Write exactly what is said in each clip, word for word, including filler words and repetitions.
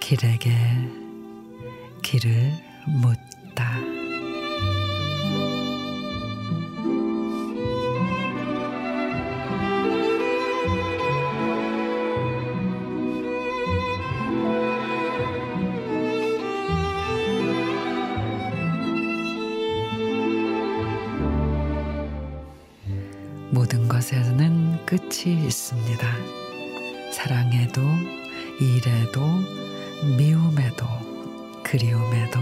길에게 길을 묻다. 모든 것에는 끝이 있습니다. 사랑에도, 일에도, 미움에도, 그리움에도,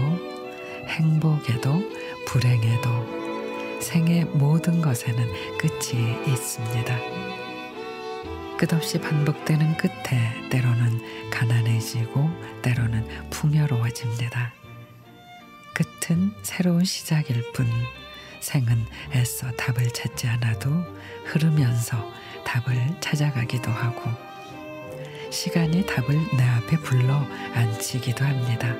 행복에도, 불행에도, 생의 모든 것에는 끝이 있습니다. 끝없이 반복되는 끝에 때로는 가난해지고 때로는 풍요로워집니다. 끝은 새로운 시작일 뿐 생은 애써 답을 찾지 않아도 흐르면서 답을 찾아가기도 하고 시간이 답을 내 앞에 불러 앉히기도 합니다.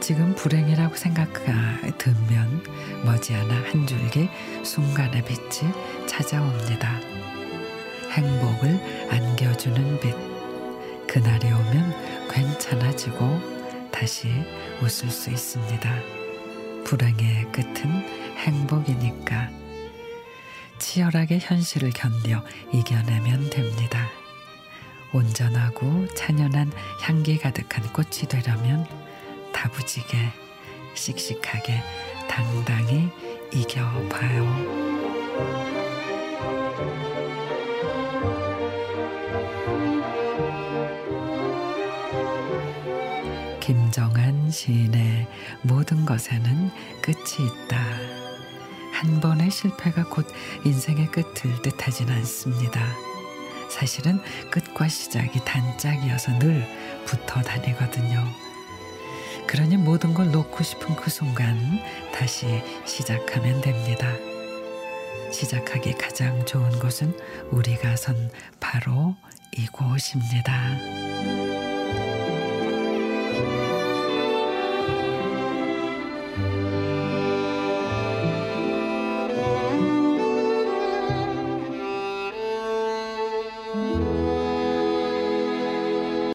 지금 불행이라고 생각하면 머지않아 한 줄기 순간의 빛이 찾아옵니다. 행복을 안겨주는 빛. 그날이 오면 괜찮아지고 다시 웃을 수 있습니다. 불행의 끝은 행복이니까 치열하게 현실을 견뎌 이겨내면 됩니다. 온전하고 찬연한 향기 가득한 꽃이 되려면 다부지게, 씩씩하게, 당당히 이겨봐요. 김정한 시인의 모든 것에는 끝이 있다. 한 번의 실패가 곧 인생의 끝을 뜻하진 않습니다. 사실은 끝과 시작이 단짝이어서 늘 붙어 다니거든요. 그러니 모든 걸 놓고 싶은 그 순간 다시 시작하면 됩니다. 시작하기 가장 좋은 곳은 우리가 선 바로 이곳입니다.